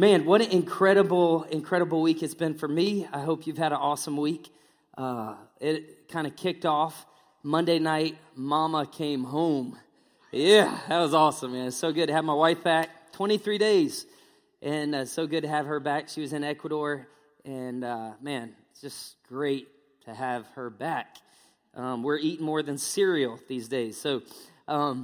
Man, what an incredible week it's been for me. I hope you've had an awesome week. It kind of kicked off Monday night. Mama came home. Yeah, that was awesome, man. It's so good to have my wife back. 23 days. And so good to have her back. She was in Ecuador. And, man, it's just great to have her back. We're eating more than cereal these days. So I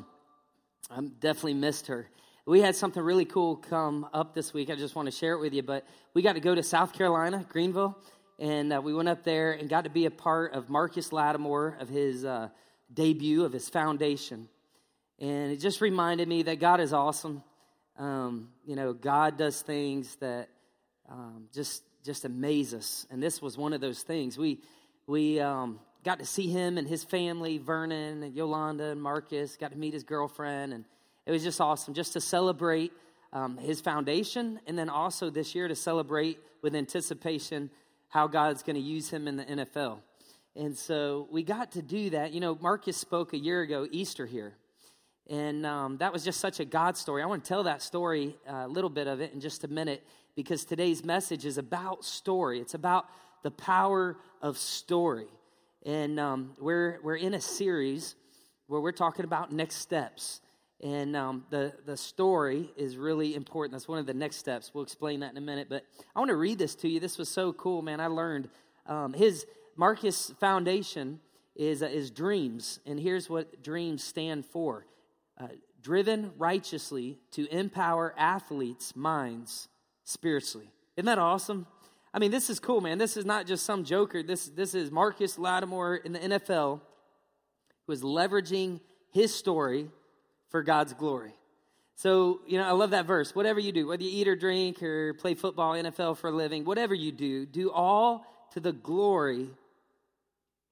definitely missed her. We had something really cool come up this week. I just want to share it with you, but we got to go to South Carolina, Greenville, and we went up there and got to be a part of Marcus Lattimore, of his debut, of his foundation. And it just reminded me that God is awesome. You know, God does things that just amaze us, and this was one of those things. We got to see him and his family, Vernon and Yolanda and Marcus, got to meet his girlfriend, and it was just awesome just to celebrate his foundation, and then also this year to celebrate with anticipation how God's going to use him in the NFL. And so we got to do that. You know, Marcus spoke a year ago, Easter here, and that was just such a God story. I want to tell that story, a little bit of it in just a minute, because today's message is about story. It's about the power of story. And we're in a series where we're talking about next steps. And the story is really important. That's one of the next steps. We'll explain that in a minute. But I want to read this to you. This was so cool, man. I learned his Marcus Foundation is DREAMS. And here's what DREAMS stand for. Driven righteously to empower athletes' minds spiritually. Isn't that awesome? I mean, this is cool, man. This is not just some joker. This is Marcus Lattimore in the NFL, who is leveraging his story for God's glory. So, you know, I love that verse. Whatever you do, whether you eat or drink or play football, NFL for a living, whatever you do, do all to the glory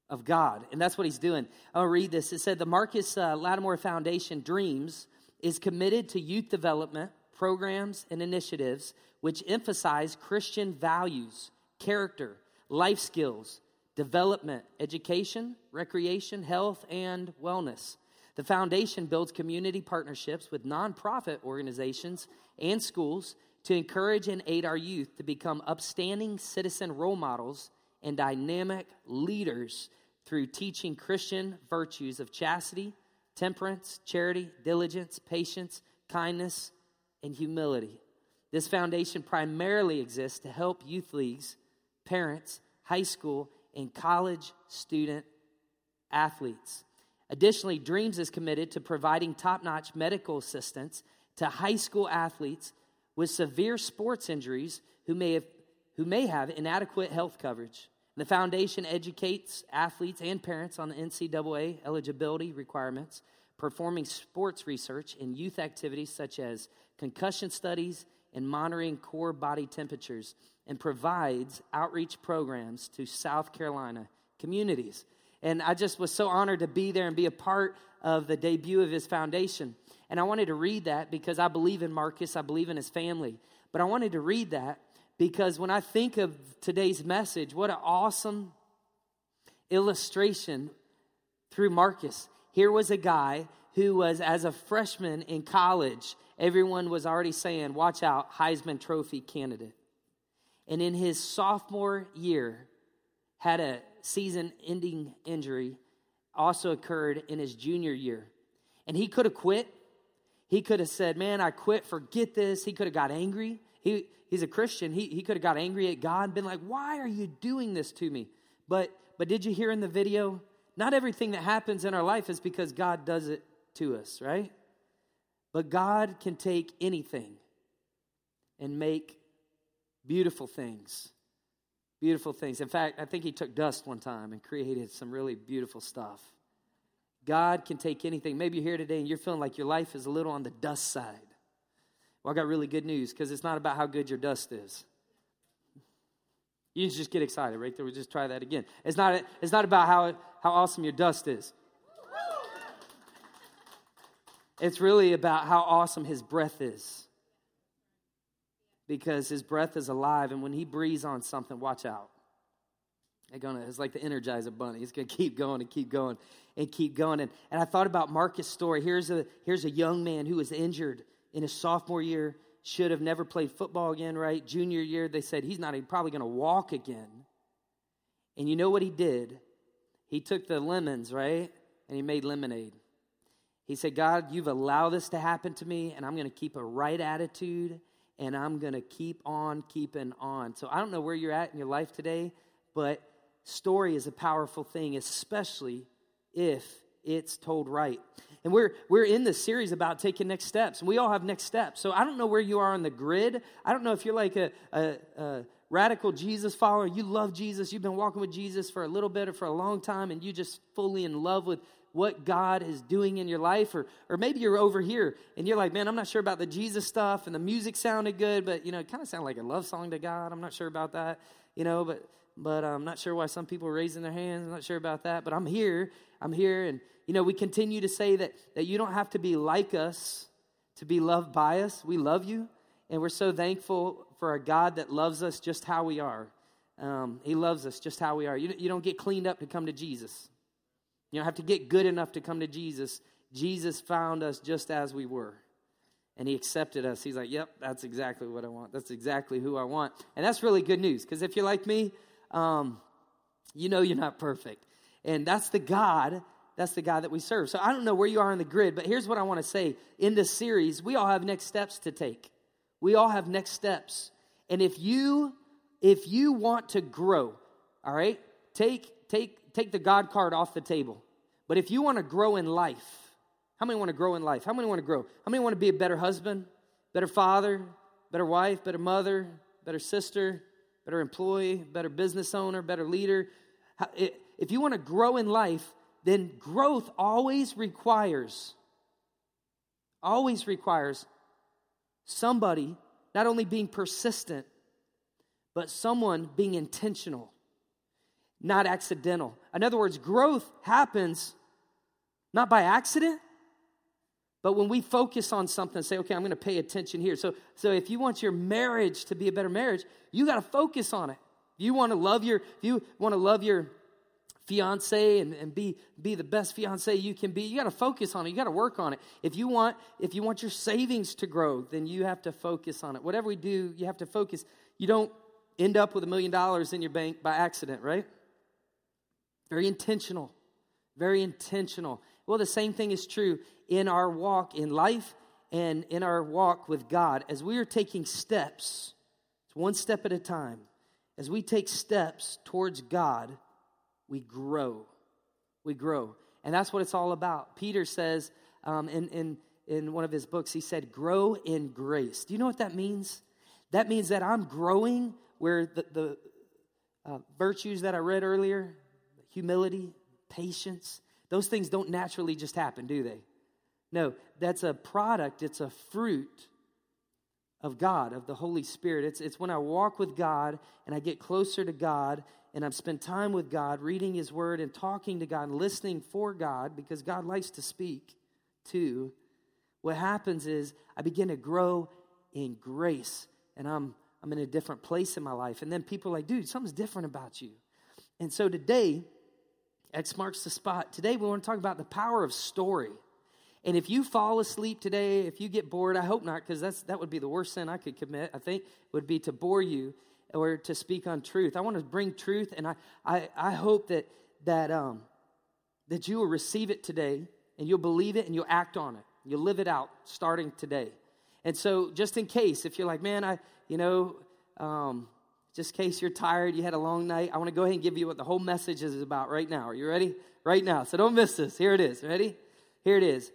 of God. And that's what he's doing. I'll read this. It said, the Marcus Lattimore Foundation, DREAMS, is committed to youth development, programs, and initiatives which emphasize Christian values, character, life skills, development, education, recreation, health, and wellness. The foundation builds community partnerships with nonprofit organizations and schools to encourage and aid our youth to become upstanding citizen role models and dynamic leaders through teaching Christian virtues of chastity, temperance, charity, diligence, patience, kindness, and humility. This foundation primarily exists to help youth leagues, parents, high school, and college student athletes. Additionally, DREAMS is committed to providing top-notch medical assistance to high school athletes with severe sports injuries who may have inadequate health coverage. The foundation educates athletes and parents on the NCAA eligibility requirements, performing sports research in youth activities such as concussion studies and monitoring core body temperatures, and provides outreach programs to South Carolina communities. And I just was so honored to be there and be a part of the debut of his foundation. And I wanted to read that because I believe in Marcus. I believe in his family. But I wanted to read that because when I think of today's message, what an awesome illustration through Marcus. Here was a guy who was, as a freshman in college, everyone was already saying, watch out, Heisman Trophy candidate. And in his sophomore year, had a season-ending injury, also occurred in his junior year. And he could have quit. He could have said, man, I quit, forget this. He could have got angry. He's a Christian. He could have got angry at God, been like, why are you doing this to me? But did you hear in the video? Not everything that happens in our life is because God does it to us, right? But God can take anything and make beautiful things. Beautiful things. In fact, I think he took dust one time and created some really beautiful stuff. God can take anything. Maybe you're here today and you're feeling like your life is a little on the dust side. Well, I got really good news, because it's not about how good your dust is. You just get excited, right? We'll just try that again. It's not about how awesome your dust is. It's really about how awesome his breath is. Because his breath is alive, and when he breathes on something, watch out. It's like the Energizer Bunny. It's going to keep going and keep going and keep going. And I thought about Marcus' story. Here's a young man who was injured in his sophomore year should have never played football again, right? Junior year, they said, he's not even probably going to walk again. And you know what he did? He took the lemons, right? And he made lemonade. He said, God, you've allowed this to happen to me, and I'm going to keep a right attitude, and I'm going to keep on keeping on. So I don't know where you're at in your life today, but story is a powerful thing, especially if it's told right. And we're in this series about taking next steps. We all have next steps. So I don't know where you are on the grid. I don't know if you're like a radical Jesus follower. You love Jesus. You've been walking with Jesus for a little bit or for a long time, and you just fully in love with what God is doing in your life, or maybe you're over here and you're like, man, I'm not sure about the Jesus stuff, and the music sounded good, but you know, it kind of sounded like a love song to God. I'm not sure about that, you know, but I'm not sure why some people are raising their hands. I'm not sure about that, but I'm here, and you know, we continue to say that you don't have to be like us to be loved by us. We love you, and we're so thankful for a God that loves us just how we are. He loves us just how we are. You don't get cleaned up to come to Jesus. You don't have to get good enough to come to Jesus. Jesus found us just as we were, and he accepted us. He's like, yep, that's exactly what I want. That's exactly who I want. And that's really good news, because if you're like me, you know you're not perfect. And that's the God that we serve. So I don't know where you are on the grid, but here's what I want to say. In this series, we all have next steps to take. We all have next steps. And if you want to grow, all right, take the God card off the table. But if you want to grow in life, how many want to grow in life? How many want to grow? How many want to be a better husband, better father, better wife, better mother, better sister, better employee, better business owner, better leader? If you want to grow in life, then growth always requires somebody not only being persistent, but someone being intentional, not accidental. In other words, growth happens not by accident, but when we focus on something and say, okay, I'm going to pay attention here. So if you want your marriage to be a better marriage, you got to focus on it. If you want to love your fiance and be the best fiance you can be, you got to focus on it. You got to work on it. If you want your savings to grow, then you have to focus on it. Whatever we do, you have to focus. You don't end up with $1 million in your bank by accident, right? Very intentional. Very intentional. Well, the same thing is true in our walk in life and in our walk with God. As we are taking steps, it's one step at a time. As we take steps towards God, we grow. We grow. And that's what it's all about. Peter says in one of his books, he said, grow in grace. Do you know what that means? That means that I'm growing where the virtues that I read earlier, humility, patience, those things don't naturally just happen, do they? No, that's a product. It's a fruit of God, of the Holy Spirit. It's when I walk with God and I get closer to God and I spend time with God, reading his word and talking to God and listening for God, because God likes to speak too. What happens is I begin to grow in grace, and I'm in a different place in my life. And then people are like, dude, something's different about you. And so today, X marks the spot. Today, we want to talk about the power of story. And if you fall asleep today, if you get bored, I hope not, because that would be the worst sin I could commit, I think, would be to bore you or to speak untruth. I want to bring truth, and I hope that you will receive it today, and you'll believe it, and you'll act on it. You'll live it out starting today. And so just in case, if you're like, man, just in case you're tired, you had a long night, I want to go ahead and give you what the whole message is about right now. Are you ready? Right now. So don't miss this. Here it is. Ready? Here it is.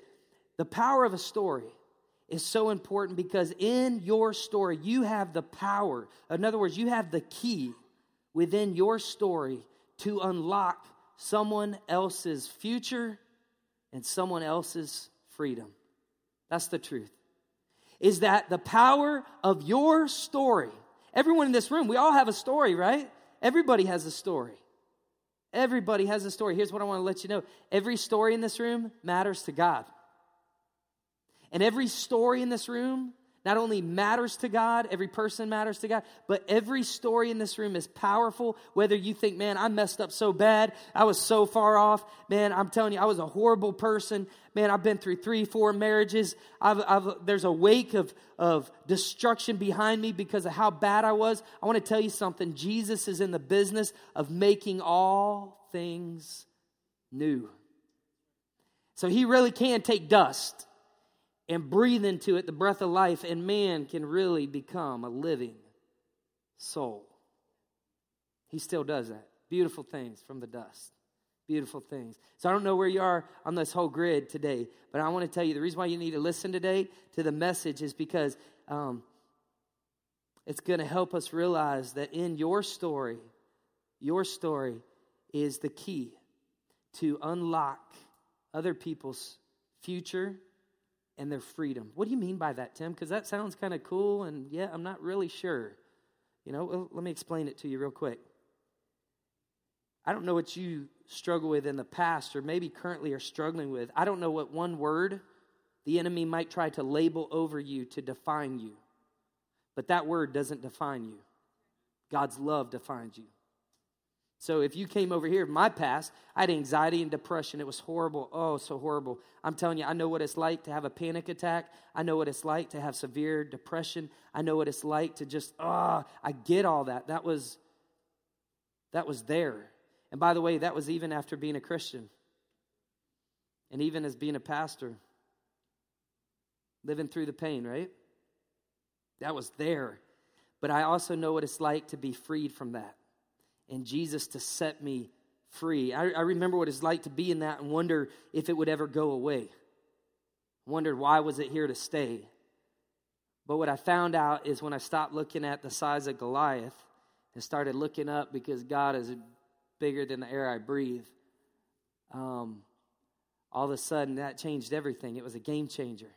The power of a story is so important, because in your story, you have the power. In other words, you have the key within your story to unlock someone else's future and someone else's freedom. That's the truth. Is that the power of your story? Everyone in this room, we all have a story, right? Everybody has a story. Everybody has a story. Here's what I want to let you know. Every story in this room matters to God. And every story in this room not only matters to God, every person matters to God, but every story in this room is powerful. Whether you think, man, I messed up so bad, I was so far off, man, I'm telling you, I was a horrible person, man, I've been through 3-4 marriages, there's a wake of destruction behind me because of how bad I was. I want to tell you something. Jesus is in the business of making all things new. So he really can take dust and breathe into it the breath of life, and man can really become a living soul. He still does that. Beautiful things from the dust. Beautiful things. So I don't know where you are on this whole grid today, but I want to tell you the reason why you need to listen today to the message is because it's going to help us realize that in your story is the key to unlock other people's future and their freedom. What do you mean by that, Tim? Because that sounds kind of cool, and yeah, I'm not really sure. You know, well, let me explain it to you real quick. I don't know what you struggle with in the past or maybe currently are struggling with. I don't know what one word the enemy might try to label over you to define you. But that word doesn't define you. God's love defines you. So if you came over here, my past, I had anxiety and depression. It was horrible. Oh, so horrible. I'm telling you, I know what it's like to have a panic attack. I know what it's like to have severe depression. I know what it's like to just, I get all that. That was there. And by the way, that was even after being a Christian. And even as being a pastor. Living through the pain, right? That was there. But I also know what it's like to be freed from that. And Jesus to set me free. I remember what it's like to be in that and wonder if it would ever go away. Wondered why was it here to stay. But what I found out is when I stopped looking at the size of Goliath and started looking up because God is bigger than the air I breathe, all of a sudden that changed everything. It was a game changer.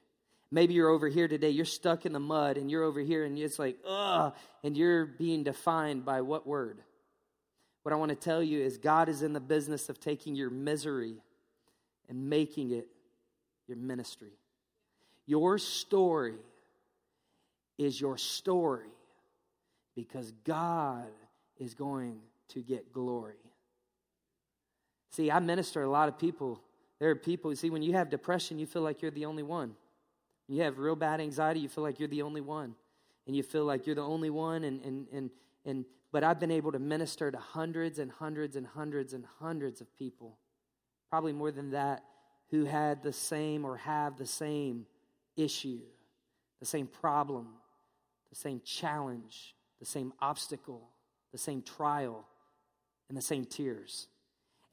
Maybe you're over here today, you're stuck in the mud and you're over here and it's like, and you're being defined by what word? What I want to tell you is God is in the business of taking your misery and making it your ministry. Your story is your story because God is going to get glory. See, I minister to a lot of people. There are people, when you have depression, you feel like you're the only one. When you have real bad anxiety, you feel like you're the only one. And you feel like you're the only one But I've been able to minister to hundreds and hundreds and hundreds and hundreds of people, probably more than that, who had the same or have the same issue, the same problem, the same challenge, the same obstacle, the same trial, and the same tears.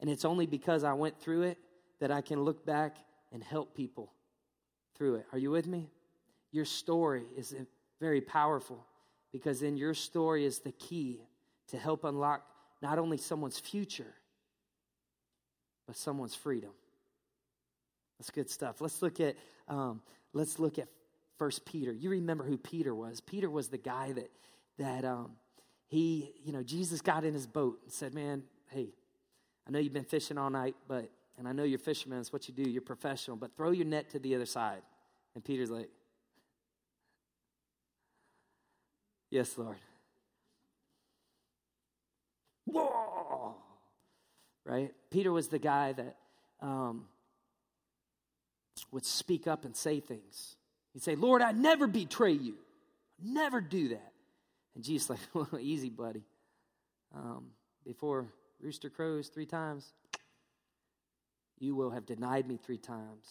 And it's only because I went through it that I can look back and help people through it. Are you with me? Your story is very powerful. Because in your story is the key to help unlock not only someone's future, but someone's freedom. That's good stuff. Let's look at 1 Peter. You remember who Peter was. Peter was the guy that Jesus got in his boat and said, man, hey, I know you've been fishing all night, and I know you're fishermen, it's what you do, you're professional, but throw your net to the other side. And Peter's like, yes, Lord. Whoa! Right? Peter was the guy that would speak up and say things. He'd say, Lord, I never betray you. Never do that. And Jesus like, well, easy, buddy. Before rooster crows 3 times, you will have denied me 3 times.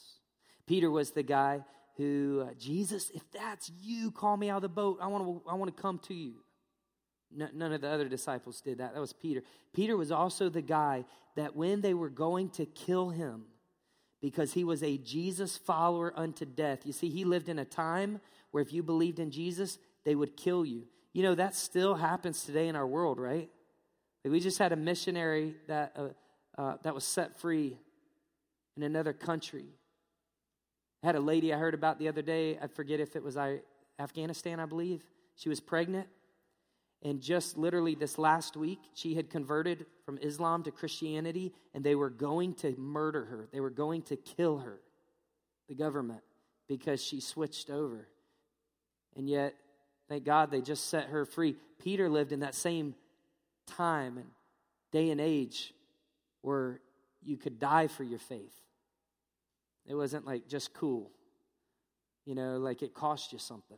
Peter was the guy who, Jesus, if that's you, call me out of the boat. I want to come to you. No, none of the other disciples did that. That was Peter. Peter was also the guy that when they were going to kill him, because he was a Jesus follower unto death. You see, he lived in a time where if you believed in Jesus, they would kill you. You know, that still happens today in our world, right? Like we just had a missionary that was set free in another country. I had a lady I heard about the other day, I forget if it was Afghanistan, I believe. She was pregnant, and just literally this last week, she had converted from Islam to Christianity, and they were going to murder her. They were going to kill her, the government, because she switched over. And yet, thank God they just set her free. Peter lived in that same time and day and age where you could die for your faith. It wasn't like just cool. You know, like it cost you something.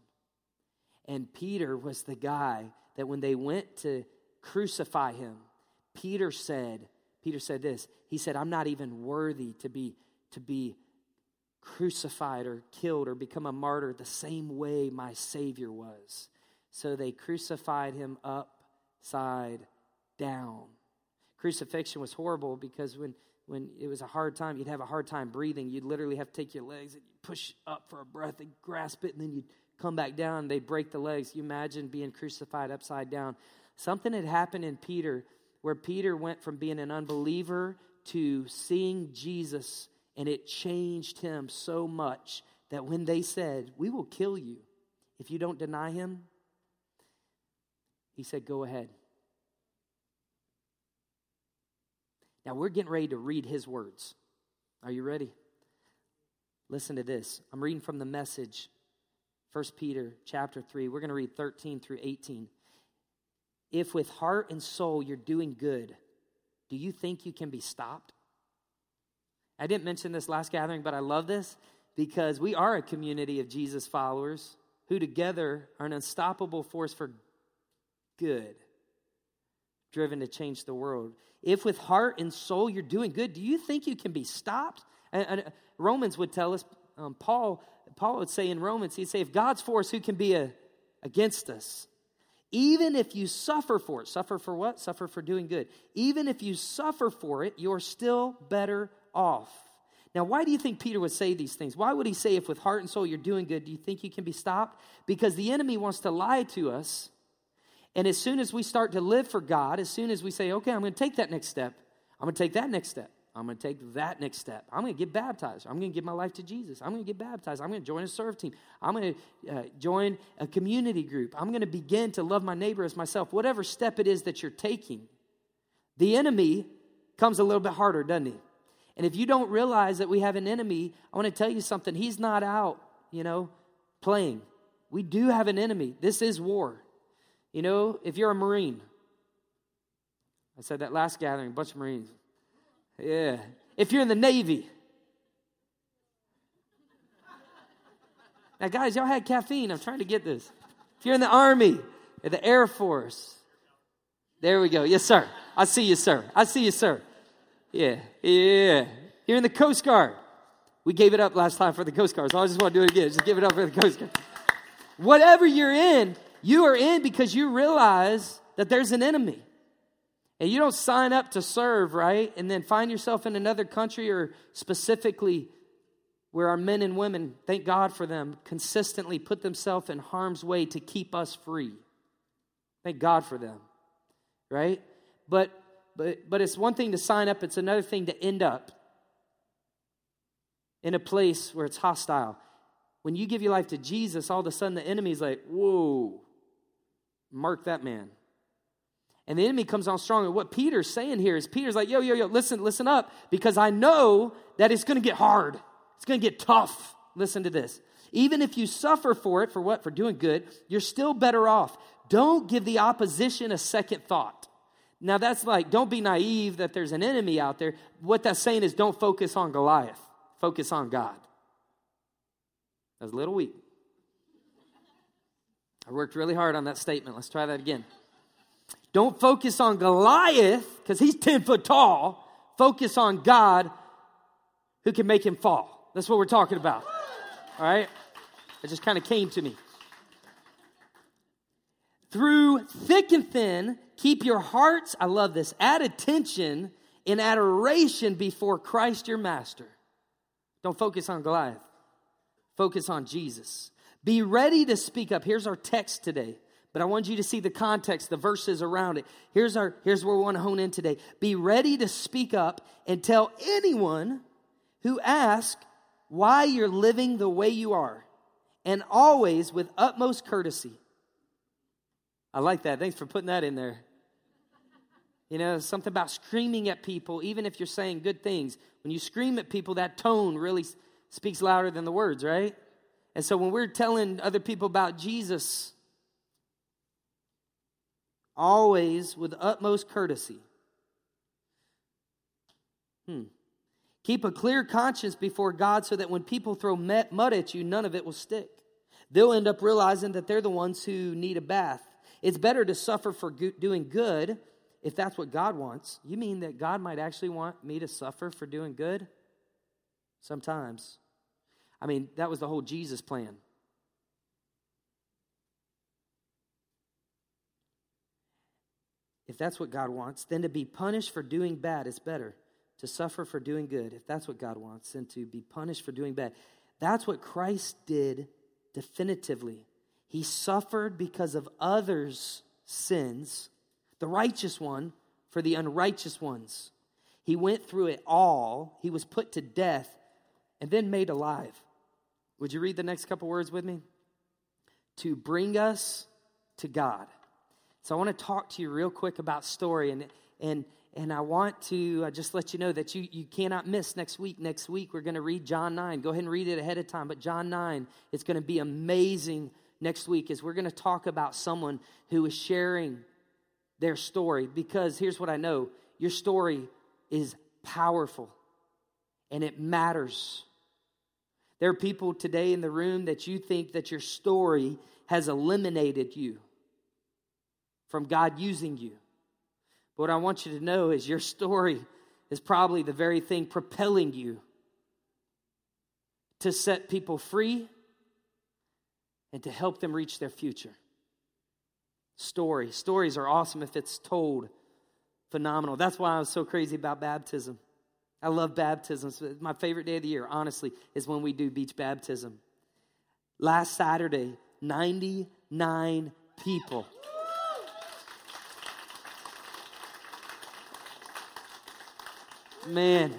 And Peter was the guy that when they went to crucify him, Peter said this. He said, I'm not even worthy to be crucified or killed or become a martyr the same way my Savior was. So they crucified him upside down. Crucifixion was horrible because when it was a hard time, you'd have a hard time breathing. You'd literally have to take your legs and you'd push up for a breath and grasp it, and then you'd come back down. They'd break the legs. You imagine being crucified upside down. Something had happened in Peter where Peter went from being an unbeliever to seeing Jesus, and it changed him so much that when they said, we will kill you if you don't deny him, he said, go ahead. Now, we're getting ready to read his words. Are you ready? Listen to this. I'm reading from the Message, 1 Peter chapter 3. We're going to read 13 through 18. If with heart and soul you're doing good, do you think you can be stopped? I didn't mention this last gathering, but I love this because we are a community of Jesus followers who together are an unstoppable force for good, driven to change the world. If with heart and soul you're doing good, do you think you can be stopped? And Romans would tell us, Paul would say in Romans, he'd say, if God's for us, who can be against us? Even if you suffer for it, suffer for what? Suffer for doing good. Even if you suffer for it, you're still better off. Now, why do you think Peter would say these things? Why would he say, if with heart and soul you're doing good, do you think you can be stopped? Because the enemy wants to lie to us. And as soon as we start to live for God, as soon as we say, okay, I'm going to take that next step. I'm going to take that next step. I'm going to take that next step. I'm going to get baptized. I'm going to give my life to Jesus. I'm going to get baptized. I'm going to join a serve team. I'm going to join a community group. I'm going to begin to love my neighbor as myself. Whatever step it is that you're taking, the enemy comes a little bit harder, doesn't he? And if you don't realize that we have an enemy, I want to tell you something. He's not out, playing. We do have an enemy. This is war. You know, if you're a Marine, I said that last gathering, a bunch of Marines. Yeah. If you're in the Navy. Now, guys, y'all had caffeine. I'm trying to get this. If you're in the Army or the Air Force. There we go. Yes, sir. I see you, sir. I see you, sir. Yeah. Yeah. You're in the Coast Guard. We gave it up last time for the Coast Guard, so I just want to do it again. Just give it up for the Coast Guard. Whatever you're in, you are in because you realize that there's an enemy. And you don't sign up to serve, right? And then find yourself in another country, or specifically where our men and women, thank God for them, consistently put themselves in harm's way to keep us free. Thank God for them, right? But it's one thing to sign up. It's another thing to end up in a place where it's hostile. When you give your life to Jesus, all of a sudden the enemy's like, whoa, mark that man. And the enemy comes on strong. And what Peter's saying here is Peter's like, yo, listen up. Because I know that it's going to get hard. It's going to get tough. Listen to this. Even if you suffer for it, for what? For doing good, you're still better off. Don't give the opposition a second thought. Now that's like, don't be naive that there's an enemy out there. What that's saying is don't focus on Goliath. Focus on God. That was a little weak. I worked really hard on that statement. Let's try that again. Don't focus on Goliath, because he's 10 foot tall. Focus on God, who can make him fall. That's what we're talking about. All right? It just kind of came to me. Through thick and thin, keep your hearts, I love this, at attention in adoration before Christ your master. Don't focus on Goliath. Focus on Jesus. Be ready to speak up. Here's our text today. But I want you to see the context, the verses around it. Here's where we want to hone in today. Be ready to speak up and tell anyone who asks why you're living the way you are, and always with utmost courtesy. I like that. Thanks for putting that in there. You know, something about screaming at people, even if you're saying good things. When you scream at people, that tone really speaks louder than the words, right? And so when we're telling other people about Jesus, always with utmost courtesy. Keep a clear conscience before God so that when people throw mud at you, none of it will stick. They'll end up realizing that they're the ones who need a bath. It's better to suffer for doing good if that's what God wants. You mean that God might actually want me to suffer for doing good? Sometimes. I mean, that was the whole Jesus plan. If that's what God wants, then to be punished for doing bad is better. To suffer for doing good, if that's what God wants, then to be punished for doing bad. That's what Christ did definitively. He suffered because of others' sins, the righteous one for the unrighteous ones. He went through it all. He was put to death and then made alive. Would you read the next couple words with me? To bring us to God. So I want to talk to you real quick about story, and I want to just let you know that you cannot miss next week. Next week, we're going to read John 9. Go ahead and read it ahead of time. But John 9, it's going to be amazing next week as we're going to talk about someone who is sharing their story. Because here's what I know. Your story is powerful, and it matters. There are people today in the room that you think that your story has eliminated you from God using you. What I want you to know is your story is probably the very thing propelling you to set people free and to help them reach their future. Story. Stories are awesome if it's told. Phenomenal. That's why I was so crazy about baptism. I love baptisms. My favorite day of the year, honestly, is when we do beach baptism. Last Saturday, 99 people. Man,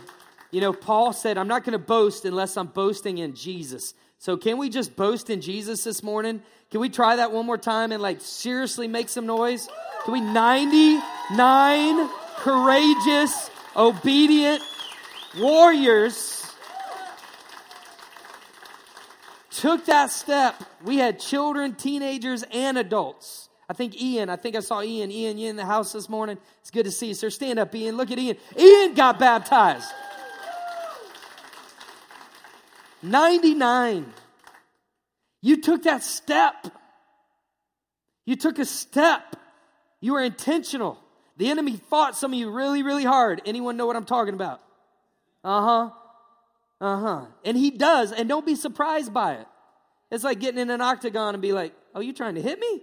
you know, Paul said, I'm not going to boast unless I'm boasting in Jesus. So can we just boast in Jesus this morning? Can we try that one more time and like seriously make some noise? Can we 99 courageous, obedient warriors took that step. We had children, teenagers, and adults. I think I saw Ian. Ian, you in the house this morning? It's good to see you, sir. Stand up, Ian. Look at Ian. Ian got baptized. 99. You took that step. You took a step. You were intentional. The enemy fought some of you really, really hard. Anyone know what I'm talking about? And he does. And don't be surprised by it. It's like getting in an octagon and be like, oh, you trying to hit me?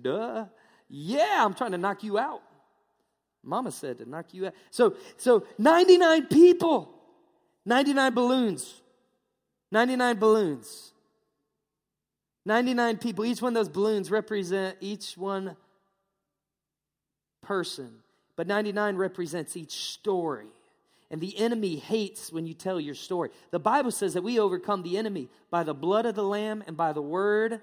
Duh. Yeah, I'm trying to knock you out. Mama said to knock you out. So 99 people, 99 balloons, 99 balloons, 99 people. Each one of those balloons represent each one person, but 99 represents each story. And the enemy hates when you tell your story. The Bible says that we overcome the enemy by the blood of the Lamb and by the word,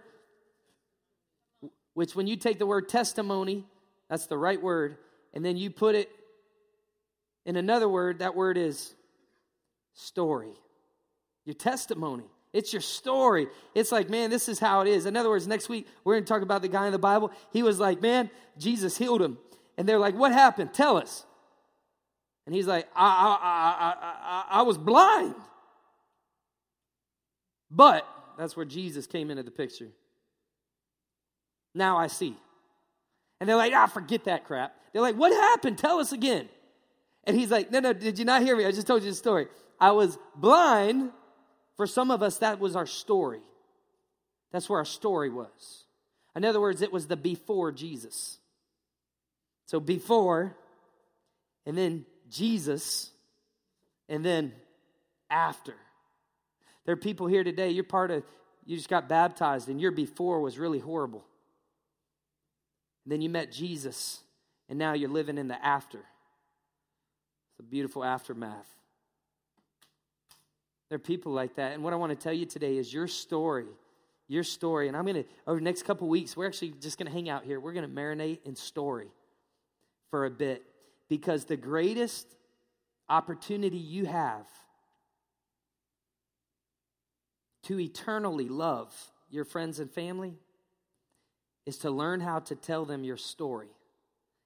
which when you take the word testimony, that's the right word, and then you put it in another word, that word is story. Your testimony. It's your story. It's like, man, this is how it is. In other words, next week, we're going to talk about the guy in the Bible. He was like, man, Jesus healed him. And they're like, what happened? Tell us. And he's like, I was blind. But that's where Jesus came into the picture. Now I see. And they're like, forget that crap. They're like, what happened? Tell us again. And he's like, no, did you not hear me? I just told you the story. I was blind. For some of us, that was our story. That's where our story was. In other words, it was the before Jesus. So before, and then Jesus, and then after. There are people here today, you just got baptized, and your before was really horrible. Then you met Jesus, and now you're living in the after. It's a beautiful aftermath. There are people like that. And what I want to tell you today is your story. And over the next couple weeks, we're actually just going to hang out here. We're going to marinate in story for a bit. Because the greatest opportunity you have to eternally love your friends and family is to learn how to tell them your story.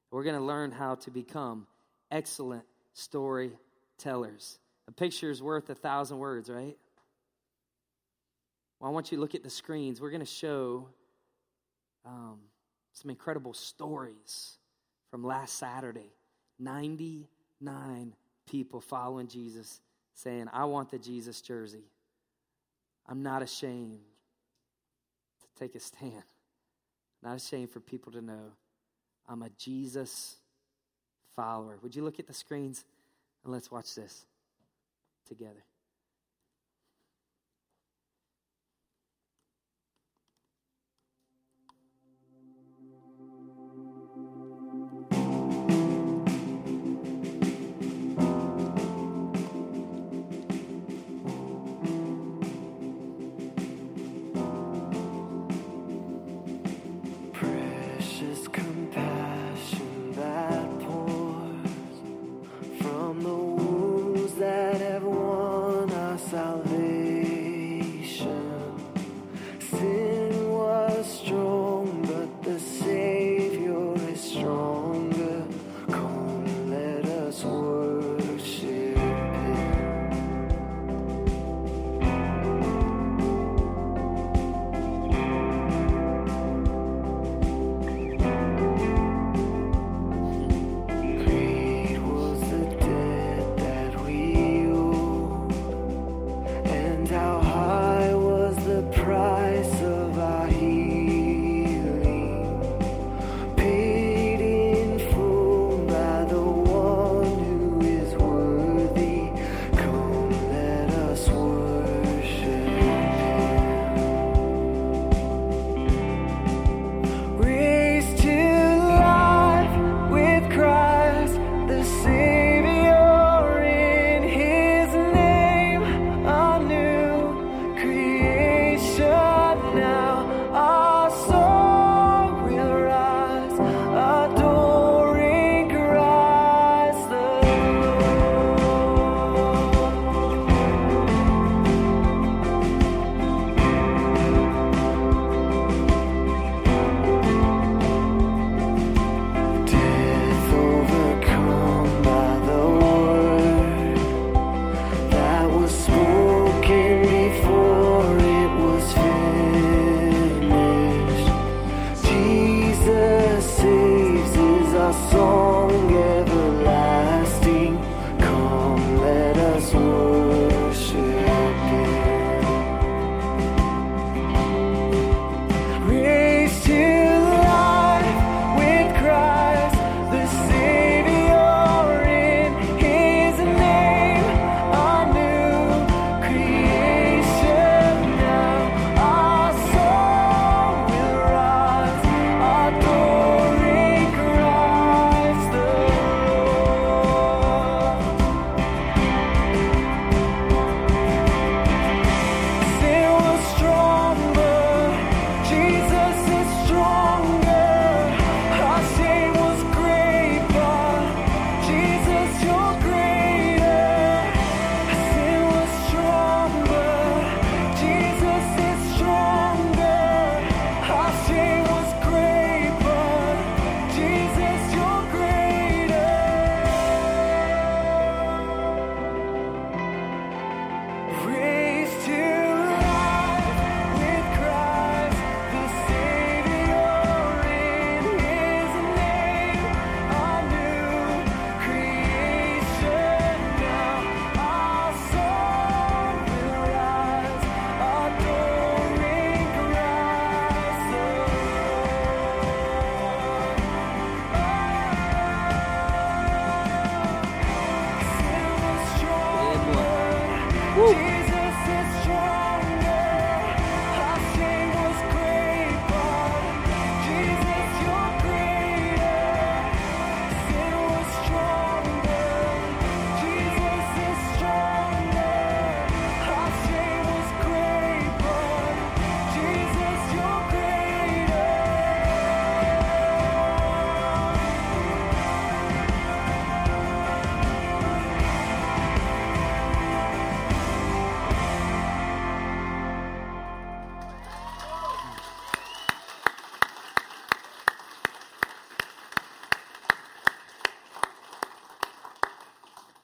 We're going to learn how to become excellent storytellers. A picture is worth 1,000 words, right? Well, I want you to look at the screens. We're going to show some incredible stories from last Saturday. 99 people following Jesus saying, I want the Jesus jersey. I'm not ashamed to take a stand. I'm not ashamed for people to know I'm a Jesus follower. Would you look at the screens and let's watch this together. That everyone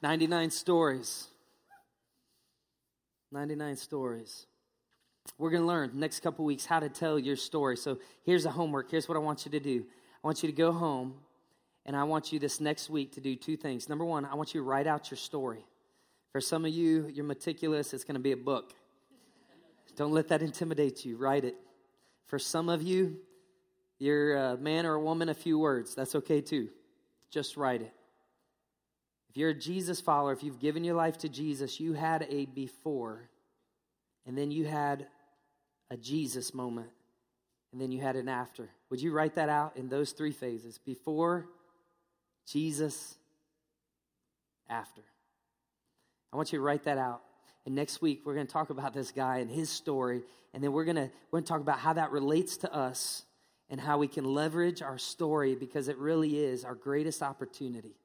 99 stories. 99 stories. We're going to learn the next couple weeks how to tell your story. So here's a homework. Here's what I want you to do. I want you to go home, and I want you this next week to do two things. Number one, I want you to write out your story. For some of you, you're meticulous. It's going to be a book. Don't let that intimidate you. Write it. For some of you, you're a man or a woman, a few words. That's okay, too. Just write it. If you're a Jesus follower, if you've given your life to Jesus, you had a before, and then you had a Jesus moment, and then you had an after. Would you write that out in those three phases? Before, Jesus, after. I want you to write that out. And next week, we're going to talk about this guy and his story. And then we're going to talk about how that relates to us and how we can leverage our story, because it really is our greatest opportunity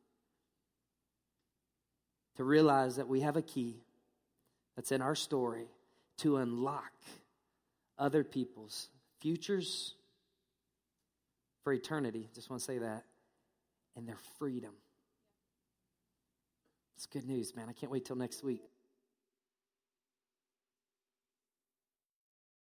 to realize that we have a key that's in our story to unlock other people's futures for eternity. Just want to say that. And their freedom. It's good news, man. I can't wait till next week.